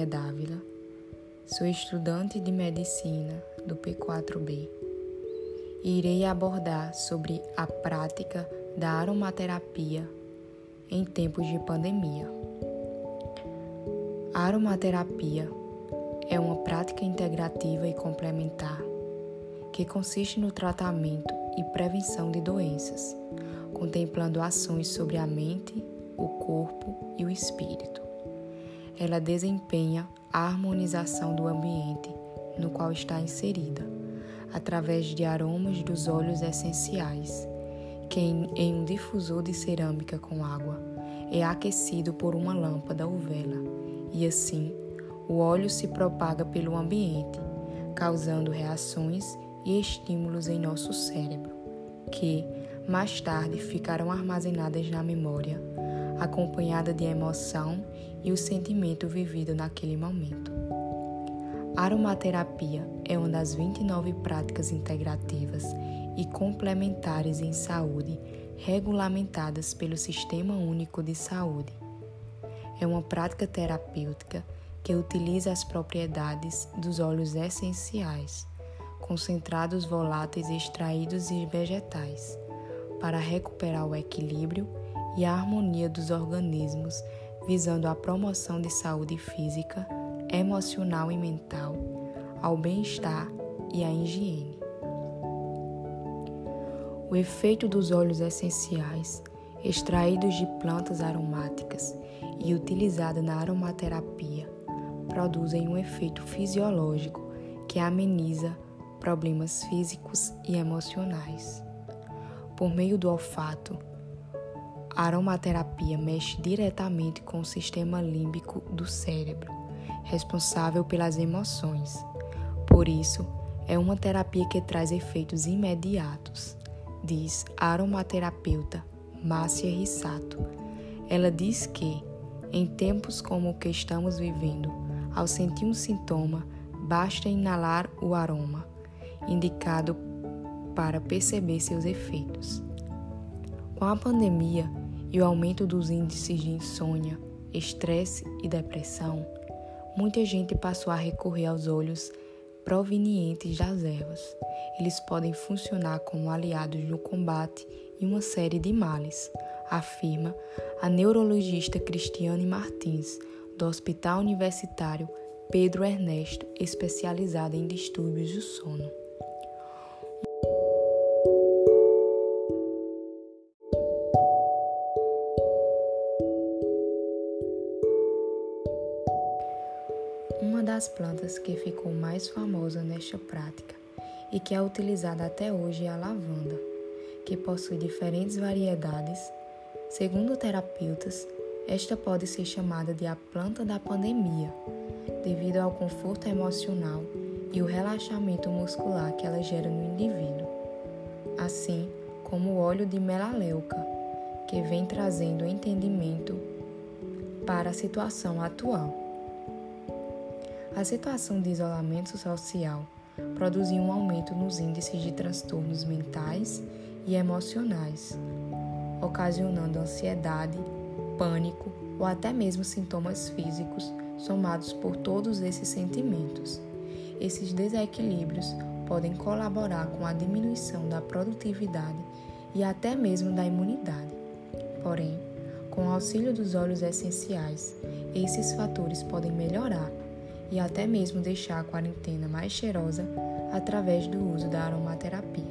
é Dávila, sou estudante de medicina do P4B e irei abordar sobre a prática da aromaterapia em tempos de pandemia. A aromaterapia é uma prática integrativa e complementar que consiste no tratamento e prevenção de doenças, contemplando ações sobre a mente, o corpo e o espírito. Ela desempenha a harmonização do ambiente no qual está inserida, através de aromas dos óleos essenciais, que em um difusor de cerâmica com água é aquecido por uma lâmpada ou vela, e assim o óleo se propaga pelo ambiente, causando reações e estímulos em nosso cérebro, que, mais tarde, ficarão armazenadas na memória, acompanhada de emoção e o sentimento vivido naquele momento. A aromaterapia é uma das 29 práticas integrativas e complementares em saúde regulamentadas pelo Sistema Único de Saúde. É uma prática terapêutica que utiliza as propriedades dos óleos essenciais, concentrados voláteis extraídos de vegetais, para recuperar o equilíbrio e a harmonia dos organismos, visando a promoção de saúde física, emocional e mental, ao bem-estar e à higiene. O efeito dos óleos essenciais, extraídos de plantas aromáticas e utilizada na aromaterapia, produzem um efeito fisiológico que ameniza problemas físicos e emocionais. Por meio do olfato, a aromaterapia mexe diretamente com o sistema límbico do cérebro, responsável pelas emoções. Por isso, é uma terapia que traz efeitos imediatos, diz a aromaterapeuta Márcia Rissato. Ela diz que, em tempos como o que estamos vivendo, ao sentir um sintoma, basta inalar o aroma indicado para perceber seus efeitos. Com a pandemia e o aumento dos índices de insônia, estresse e depressão, muita gente passou a recorrer aos óleos provenientes das ervas. Eles podem funcionar como aliados no combate e uma série de males, afirma a neurologista Cristiane Martins, do Hospital Universitário Pedro Ernesto, especializada em distúrbios do sono. Uma das plantas que ficou mais famosa nesta prática e que é utilizada até hoje é a lavanda, que possui diferentes variedades. Segundo terapeutas, esta pode ser chamada de a planta da pandemia, devido ao conforto emocional e o relaxamento muscular que ela gera no indivíduo, assim como o óleo de melaleuca, que vem trazendo entendimento para a situação atual. A situação de isolamento social produziu um aumento nos índices de transtornos mentais e emocionais, ocasionando ansiedade, pânico ou até mesmo sintomas físicos somados por todos esses sentimentos. Esses desequilíbrios podem colaborar com a diminuição da produtividade e até mesmo da imunidade. Porém, com o auxílio dos óleos essenciais, esses fatores podem melhorar e até mesmo deixar a quarentena mais cheirosa através do uso da aromaterapia.